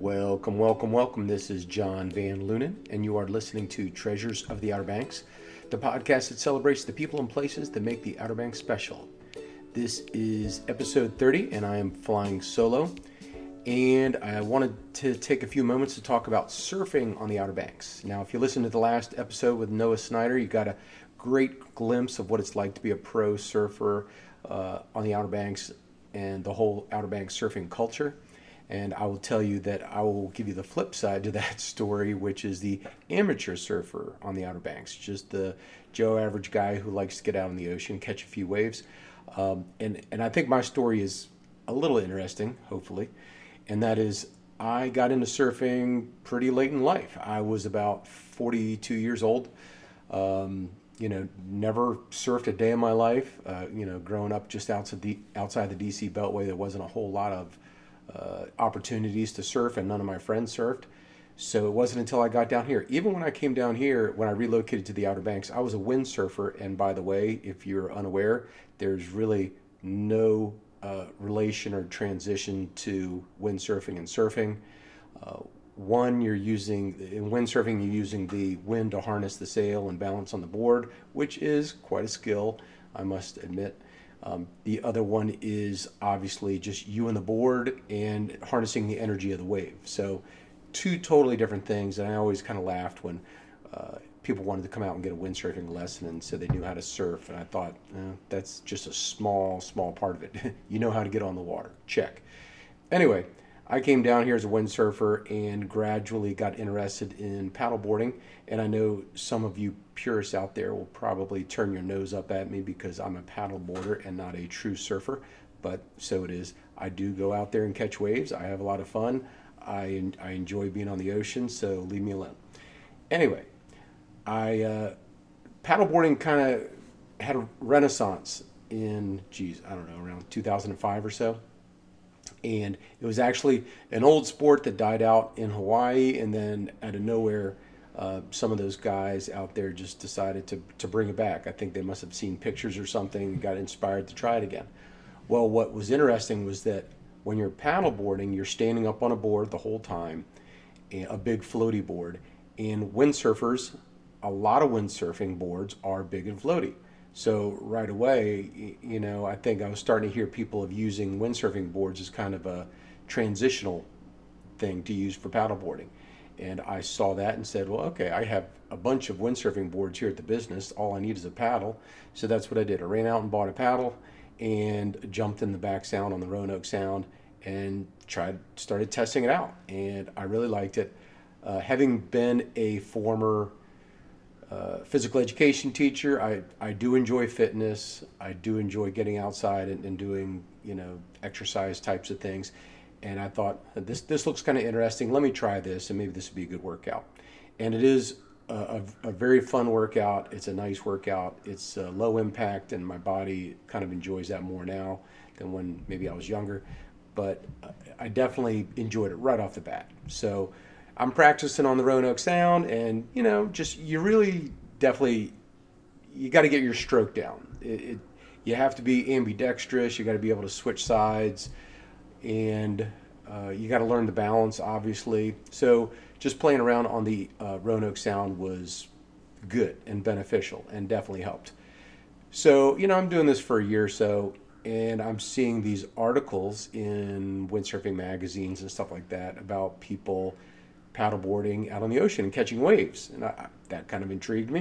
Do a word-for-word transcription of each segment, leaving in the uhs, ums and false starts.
Welcome, welcome, welcome. This is John Van Lunen, and you are listening to Treasures of the Outer Banks, the podcast that celebrates the people and places that make the Outer Banks special. This is episode thirty, and I am flying solo, and I wanted to take a few moments to talk about surfing on the Outer Banks. Now, if you listen to the last episode with Noah Snyder, you got a great glimpse of what it's like to be a pro surfer uh, on the Outer Banks and the whole Outer Banks surfing culture. And I will tell you that I will give you the flip side to that story, which is the amateur surfer on the Outer Banks, just the Joe average guy who likes to get out in the ocean, catch a few waves. Um, and, and I think my story is a little interesting, hopefully. And that is, I got into surfing pretty late in life. I was about forty-two years old. Um, you know, never surfed a day in my life. Uh, you know, growing up just outside the, outside the D C Beltway, there wasn't a whole lot of Uh, opportunities to surf, and none of my friends surfed. So it wasn't until I got down here. Even when I came down here, when I relocated to the Outer Banks, I was a windsurfer. And by the way, if you're unaware, there's really no uh, relation or transition to windsurfing and surfing. Uh, one, you're using, in windsurfing, you're using the wind to harness the sail and balance on the board, which is quite a skill, I must admit. Um, the other one is obviously just you and the board and harnessing the energy of the wave. So two totally different things. And I always kind of laughed when uh, people wanted to come out and get a windsurfing lesson and so they knew how to surf. And I thought, eh, that's just a small, small part of it. You know how to get on the water. Check. Anyway, I came down here as a windsurfer and gradually got interested in paddleboarding. And I know some of you purists out there will probably turn your nose up at me because I'm a paddleboarder and not a true surfer, but so it is. I do go out there and catch waves. I have a lot of fun. I, I enjoy being on the ocean, so leave me alone. Anyway, I uh, paddleboarding kind of had a renaissance in, geez, I don't know, around two thousand five or so. And it was actually an old sport that died out in Hawaii, and then out of nowhere, Uh, some of those guys out there just decided to, to bring it back. I think they must have seen pictures or something, got inspired to try it again. Well, what was interesting was that when you're paddleboarding, you're standing up on a board the whole time, a big floaty board. And windsurfers, a lot of windsurfing boards are big and floaty. So right away, you know, I think I was starting to hear people of using windsurfing boards as kind of a transitional thing to use for paddleboarding. And I saw that and said, well, okay, I have a bunch of windsurfing boards here at the business. All I need is a paddle. So that's what I did. I ran out and bought a paddle and jumped in the back sound on the Roanoke Sound and tried, started testing it out. And I really liked it. Uh, having been a former uh, physical education teacher, I, I do enjoy fitness. I do enjoy getting outside and, and doing, you know, exercise types of things. And I thought, this this looks kind of interesting. Let me try this, and maybe this would be a good workout. And it is a, a, a very fun workout. It's a nice workout. It's uh, low impact, and my body kind of enjoys that more now than when maybe I was younger. But I definitely enjoyed it right off the bat. So I'm practicing on the Roanoke Sound, and, you know, just you really definitely, you got to get your stroke down. It, it, you have to be ambidextrous. You got to be able to switch sides. And uh, you got to learn the balance, obviously. So just playing around on the uh, Roanoke Sound was good and beneficial and definitely helped. So, you know, I'm doing this for a year or so, and I'm seeing these articles in windsurfing magazines and stuff like that about people paddleboarding out on the ocean and catching waves. And I, that kind of intrigued me.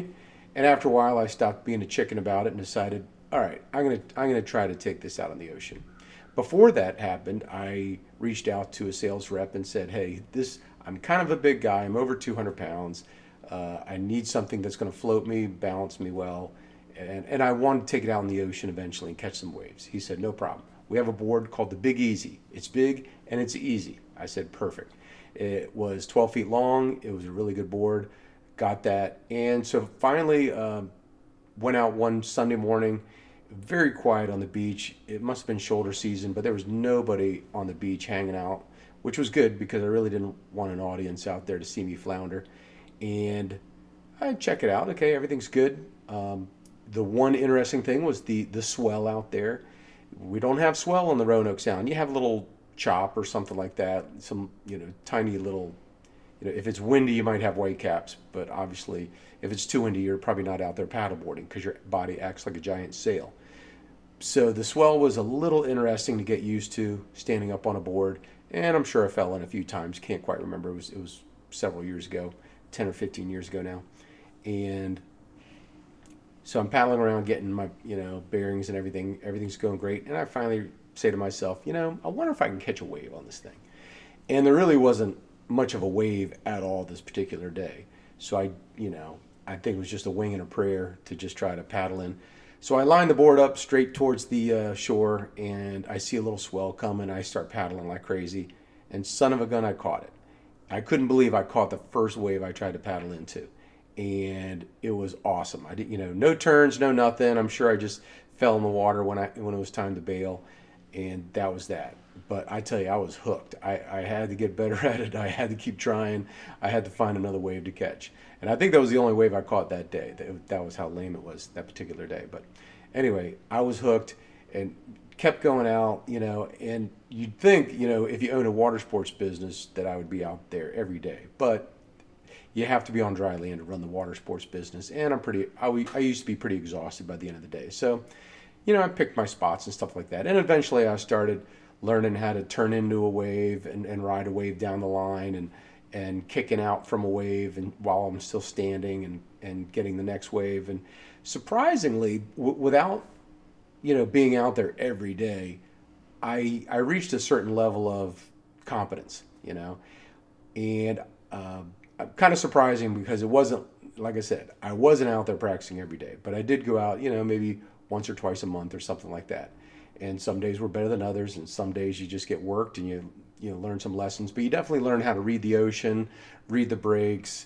And after a while, I stopped being a chicken about it and decided, all right, I'm gonna I'm gonna try to take this out on the ocean. Before that happened, I reached out to a sales rep and said, hey, this I'm kind of a big guy. I'm over two hundred pounds. Uh, I need something that's going to float me, balance me well, and, and I want to take it out in the ocean eventually and catch some waves. He said, no problem. We have a board called the Big Easy. It's big and it's easy. I said, perfect. It was twelve feet long. It was a really good board. Got that. And so finally uh, went out one Sunday morning. Very quiet on the beach. It must have been shoulder season, but there was nobody on the beach hanging out, which was good because I really didn't want an audience out there to see me flounder. And I check it out. Okay, everything's good. Um, the one interesting thing was the the swell out there. We don't have swell on the Roanoke Sound. You have little chop or something like that. Some, you know, tiny little, you know, if it's windy, you might have wake caps, but obviously if it's too windy, you're probably not out there paddleboarding because your body acts like a giant sail. So the swell was a little interesting to get used to standing up on a board, and I'm sure I fell in a few times. Can't quite remember. It was, it was several years ago, ten or fifteen years ago now. And so I'm paddling around, getting my, you know, bearings and everything. Everything's going great. And I finally say to myself, you know, I wonder if I can catch a wave on this thing. And there really wasn't much of a wave at all this particular day. So I, you know, I think it was just a wing and a prayer to just try to paddle in. So I line the board up straight towards the uh, shore, and I see a little swell coming. I start paddling like crazy, and son of a gun, I caught it. I couldn't believe I caught the first wave I tried to paddle into, and it was awesome. I didn't, you know, no turns, no nothing. I'm sure I just fell in the water when I when it was time to bail, and that was that. But I tell you, I was hooked. I, I had to get better at it. I had to keep trying. I had to find another wave to catch. And I think that was the only wave I caught that day. That, that was how lame it was that particular day. But anyway, I was hooked and kept going out, you know, and you'd think, you know, if you own a water sports business that I would be out there every day. But you have to be on dry land to run the water sports business. And I'm pretty, I, I used to be pretty exhausted by the end of the day. So, you know, I picked my spots and stuff like that. And eventually I started learning how to turn into a wave and, and ride a wave down the line and, and kicking out from a wave and while I'm still standing and, and getting the next wave. And surprisingly, w- without, you know, being out there every day, I I reached a certain level of competence, you know, and uh, kind of surprising because it wasn't, like I said, I wasn't out there practicing every day, but I did go out, you know, maybe once or twice a month or something like that. And some days were better than others, and some days you just get worked and you you know, learn some lessons. But you definitely learn how to read the ocean, read the breaks,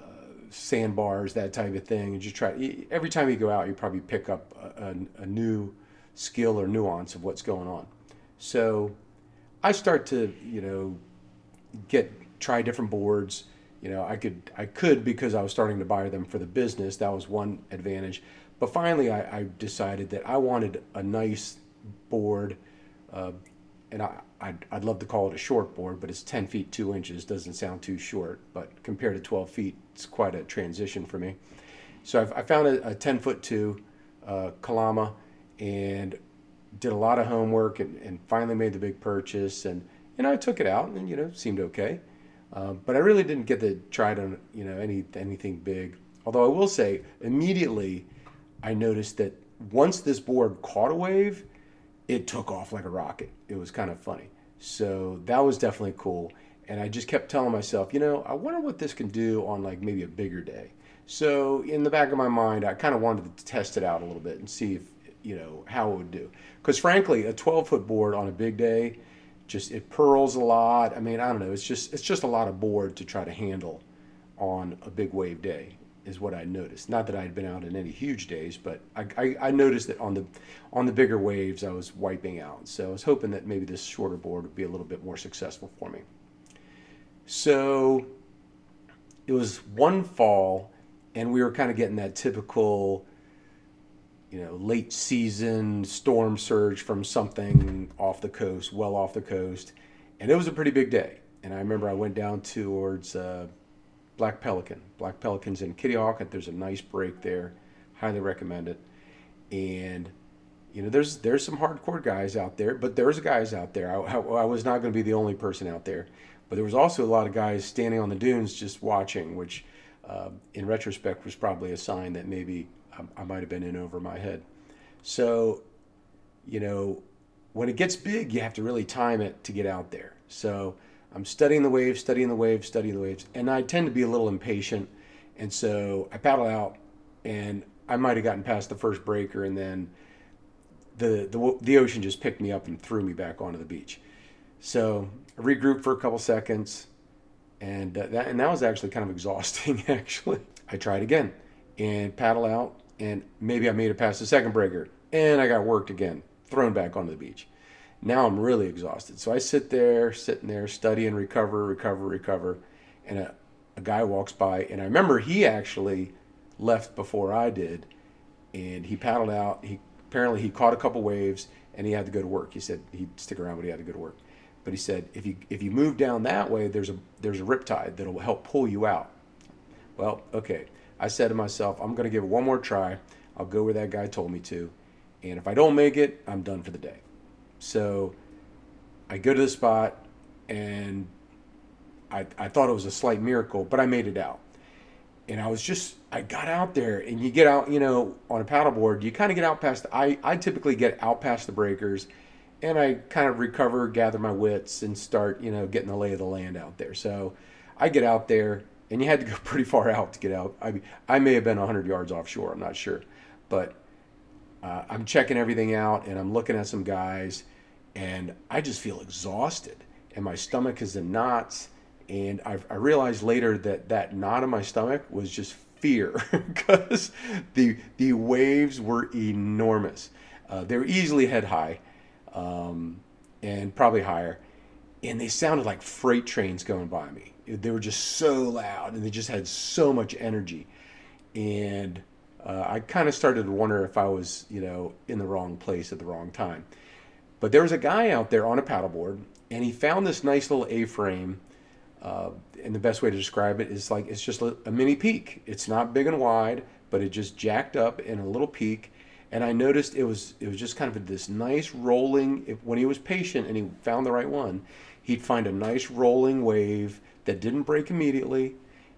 uh, sandbars, that type of thing. And just try. Every time you go out, you probably pick up a, a, a new skill or nuance of what's going on. So I start to you know get try different boards. You know, I could I could because I was starting to buy them for the business. That was one advantage. But finally, I, I decided that I wanted a nice board, uh, and I, I'd, I'd love to call it a short board, but it's ten feet two inches, doesn't sound too short, but compared to twelve feet, it's quite a transition for me. So I've, I found a, a ten foot two uh, Kalama, and did a lot of homework, and, and finally made the big purchase, and you know I took it out, and you know seemed okay, uh, but I really didn't get to try to you know any anything big. Although I will say, immediately I noticed that once this board caught a wave, it took off like a rocket. It was kind of funny. So that was definitely cool. And I just kept telling myself, you know, I wonder what this can do on like maybe a bigger day. So in the back of my mind, I kind of wanted to test it out a little bit and see if, you know, how it would do. Because frankly, a twelve foot board on a big day, just, it purls a lot. I mean, I don't know. It's just, it's just a lot of board to try to handle on a big wave day is what I noticed. Not that I had been out in any huge days, but I, I, I noticed that on the on the bigger waves I was wiping out. So I was hoping that maybe this shorter board would be a little bit more successful for me. So it was one fall, and we were kind of getting that typical, you know, late season storm surge from something off the coast, well off the coast. And it was a pretty big day. And I remember I went down towards uh, Black Pelican. Black Pelican's in Kitty Hawk. There's a nice break there. Highly recommend it. And, you know, there's there's some hardcore guys out there, but there's guys out there. I, I, I was not going to be the only person out there. But there was also a lot of guys standing on the dunes just watching, which uh, in retrospect was probably a sign that maybe I, I might have been in over my head. So, you know, when it gets big, you have to really time it to get out there. So I'm studying the waves, studying the waves, studying the waves, and I tend to be a little impatient, and so I paddle out, and I might have gotten past the first breaker, and then the, the the ocean just picked me up and threw me back onto the beach. So I regrouped for a couple seconds, and uh, that and that was actually kind of exhausting, actually. I tried again, and paddle out, and maybe I made it past the second breaker, and I got worked again, thrown back onto the beach. Now I'm really exhausted. So I sit there, sitting there, study and recover, recover, recover. And a, a guy walks by. And I remember he actually left before I did. And he paddled out. He apparently he caught a couple waves. And he had to go to work. He said he'd stick around, but he had to go to work. But he said, if you if you move down that way, there's a there's a riptide that'll help pull you out. Well, okay. I said to myself, I'm going to give it one more try. I'll go where that guy told me to. And if I don't make it, I'm done for the day. So I go to the spot, and I, I thought it was a slight miracle, but I made it out. And I was just, I got out there, and you get out, you know, on a paddleboard, you kind of get out past, the, I, I typically get out past the breakers, and I kind of recover, gather my wits, and start, you know, getting the lay of the land out there. So I get out there, and you had to go pretty far out to get out. I I may have been one hundred yards offshore, I'm not sure. But uh, I'm checking everything out, and I'm looking at some guys, and I just feel exhausted, and my stomach is in knots. And I, I realized later that that knot in my stomach was just fear, because the the waves were enormous. Uh, they were easily head high, um, and probably higher. And they sounded like freight trains going by me. They were just so loud, and they just had so much energy. And uh, I kind of started to wonder if I was, you know, in the wrong place at the wrong time. But there was a guy out there on a paddleboard, and he found this nice little A-frame. Uh, and the best way to describe it is like, it's just a mini peak. It's not big and wide, but it just jacked up in a little peak. And I noticed it was it was just kind of this nice rolling, it, when he was patient and he found the right one, he'd find a nice rolling wave that didn't break immediately,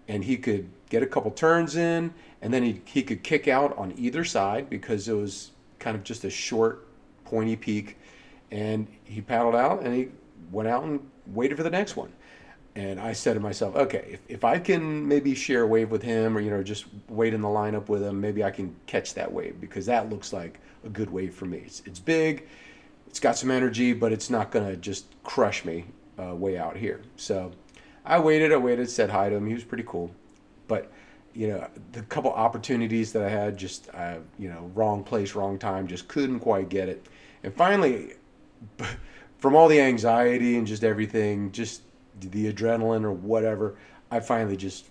and he could get a couple turns in, and then he he could kick out on either side, because it was kind of just a short, pointy peak. And he paddled out, and he went out and waited for the next one. And I said to myself, okay, if, if I can maybe share a wave with him, or, you know, just wait in the lineup with him, maybe I can catch that wave, because that looks like a good wave for me. It's, it's big, it's got some energy, but it's not going to just crush me uh, way out here. So I waited, I waited, said hi to him. He was pretty cool. But, you know, the couple opportunities that I had, just, uh, you know, wrong place, wrong time, just couldn't quite get it. And finally, from all the anxiety and just everything, just the adrenaline or whatever, I finally just,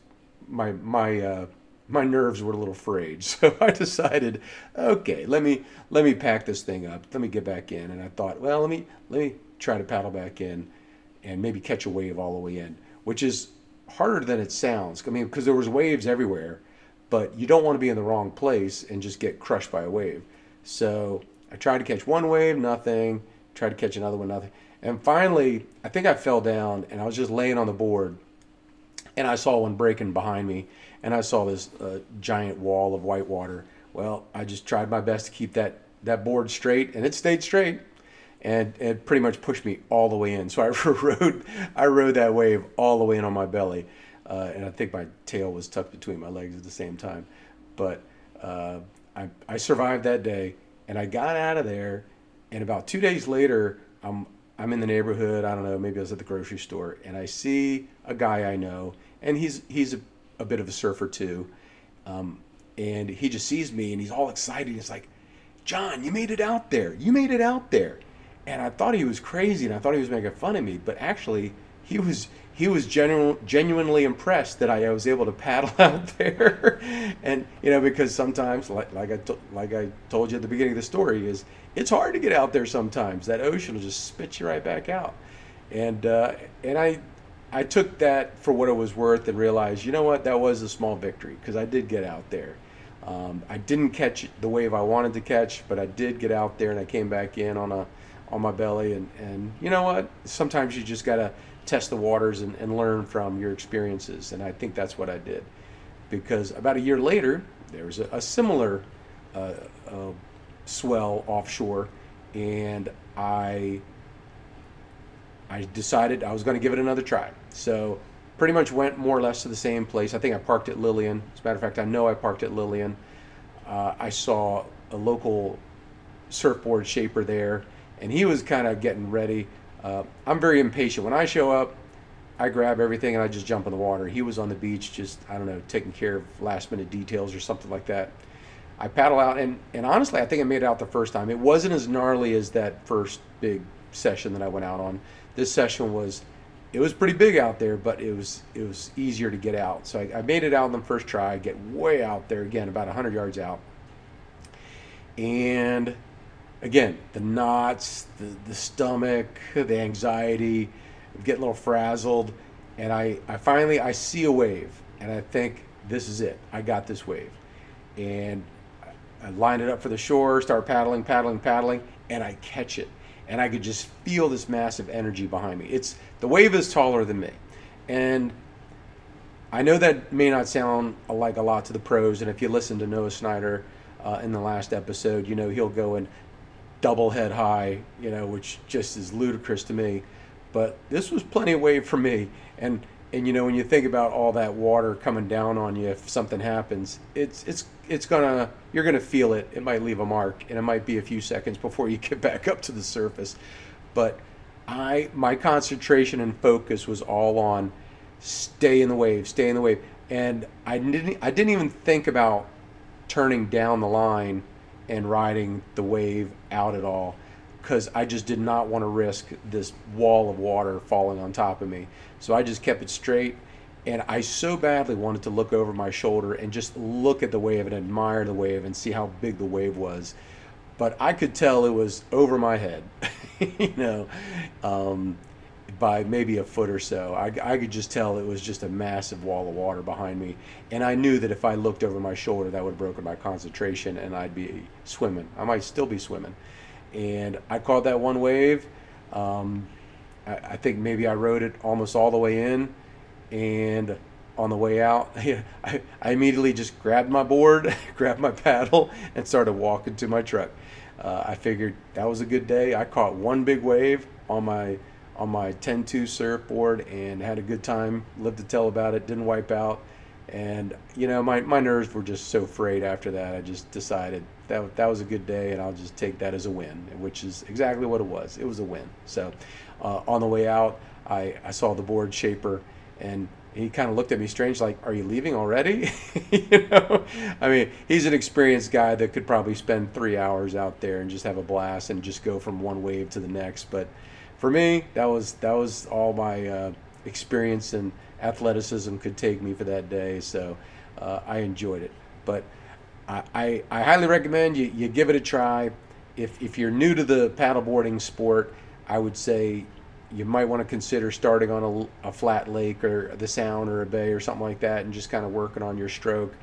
my my uh, my nerves were a little frayed. So I decided, okay, let me let me pack this thing up. Let me get back in. And I thought, well, let me let me try to paddle back in, and maybe catch a wave all the way in, which is harder than it sounds. I mean, because there was waves everywhere, but you don't want to be in the wrong place and just get crushed by a wave. So I tried to catch one wave, nothing. Tried to catch another one, nothing. And finally, I think I fell down, and I was just laying on the board, and I saw one breaking behind me, and I saw this uh, giant wall of white water. Well, I just tried my best to keep that, that board straight, and it stayed straight, and it pretty much pushed me all the way in. So I rode I rode that wave all the way in on my belly, uh, and I think my tail was tucked between my legs at the same time. But uh, I, I survived that day, and I got out of there, and about two days later, I'm I'm in the neighborhood, I don't know, maybe I was at the grocery store, and I see a guy I know, and he's he's a, a bit of a surfer too, um, and he just sees me, and he's all excited. He's like, John, you made it out there, you made it out there. And I thought he was crazy, and I thought he was making fun of me, but actually he was he was genu- genuinely impressed that I was able to paddle out there. And, you know, because sometimes, like, like I to- like I told you at the beginning of the story, is it's hard to get out there sometimes. That ocean will just spit you right back out. And uh, and I I took that for what it was worth, and realized, you know what, that was a small victory, because I did get out there. Um, I didn't catch the wave I wanted to catch, but I did get out there, and I came back in on a on my belly. And, and you know what, sometimes you just got to test the waters and, and learn from your experiences. And I think that's what I did, because about a year later, there was a, a similar uh, uh, swell offshore, and I I decided I was going to give it another try. So pretty much went more or less to the same place. I think I parked at Lillian. As a matter of fact, I know I parked at Lillian. Uh, I saw a local surfboard shaper there, and he was kind of getting ready. Uh, I'm very impatient. When I show up, I grab everything and I just jump in the water. He was on the beach just, I don't know, taking care of last minute details or something like that. I paddle out, and, and honestly, I think I made it out the first time. It wasn't as gnarly as that first big session that I went out on. This session was, it was pretty big out there, but it was it was easier to get out. So I, I made it out on the first try. I get way out there again, about one hundred yards out. And again, the knots, the, the stomach, the anxiety, get a little frazzled, and I, I finally, I see a wave, and I think, this is it. I got this wave. And I line it up for the shore, start paddling, paddling, paddling, and I catch it. And I could just feel this massive energy behind me. It's, the wave is taller than me. And I know that may not sound like a lot to the pros, and if you listen to Noah Snyder uh, in the last episode, you know, he'll go in double head high, you know, which just is ludicrous to me. But this was plenty of wave for me. And, and you know, when you think about all that water coming down on you, if something happens, it's it's it's gonna, you're gonna feel it. It might leave a mark, and it might be a few seconds before you get back up to the surface. But I, my concentration and focus was all on stay in the wave, stay in the wave, and I didn't I didn't even think about turning down the line and riding the wave out at all, because I just did not want to risk this wall of water falling on top of me. So I just kept it straight, and I so badly wanted to look over my shoulder and just look at the wave and admire the wave and see how big the wave was. But I could tell it was over my head, you know, um, by maybe a foot or so. I, I could just tell it was just a massive wall of water behind me, and I knew that if I looked over my shoulder, that would have broken my concentration, and I'd be swimming. I might still be swimming. And I caught that one wave. Um, I, I think maybe I rode it almost all the way in, and on the way out, yeah, I, I immediately just grabbed my board, grabbed my paddle, and started walking to my truck. Uh, I figured that was a good day. I caught one big wave on my on my ten two surfboard and had a good time, lived to tell about it, didn't wipe out. And, you know, my, my nerves were just so frayed after that. I just decided that that was a good day, and I'll just take that as a win, which is exactly what it was. It was a win. So uh, on the way out, I, I saw the board shaper, and he kind of looked at me strange, like, are you leaving already? You know, I mean, he's an experienced guy that could probably spend three hours out there and just have a blast and just go from one wave to the next. But for me, that was that was all my uh, experience and athleticism could take me for that day, so uh, I enjoyed it. But I, I, I highly recommend you, you give it a try. If if you're new to the paddleboarding sport, I would say you might want to consider starting on a, a flat lake or the Sound or a bay or something like that, and just kind of working on your stroke.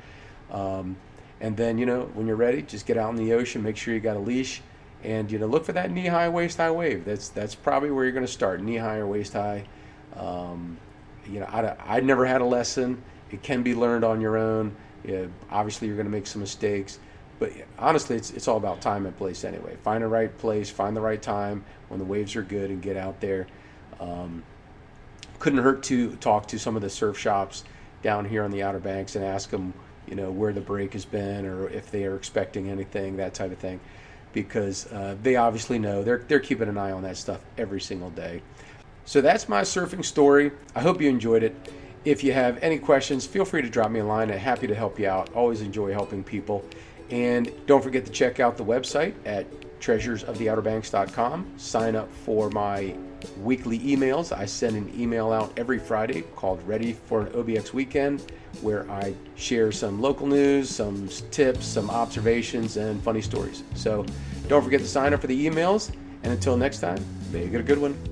Um, and then, you know, when you're ready, just get out in the ocean, make sure you got a leash, and, you know, look for that knee-high, waist-high wave. That's that's probably where you're going to start, knee-high or waist-high. Um, you know, I, I never had a lesson. It can be learned on your own. Yeah, obviously you're going to make some mistakes, but honestly, it's it's all about time and place anyway. Find the right place, find the right time when the waves are good, and get out there. Um, couldn't hurt to talk to some of the surf shops down here on the Outer Banks and ask them, you know, where the break has been or if they are expecting anything, that type of thing, because uh, they obviously know. They're they're keeping an eye on that stuff every single day. So that's my surfing story. I hope you enjoyed it. If you have any questions, feel free to drop me a line. I'm happy to help you out. Always enjoy helping people. And don't forget to check out the website at treasures of the outer banks dot com. Sign up for my weekly emails. I send an email out every Friday called Ready for an O B X Weekend, where I share some local news, some tips, some observations, and funny stories. So don't forget to sign up for the emails. And until next time, make it a good one.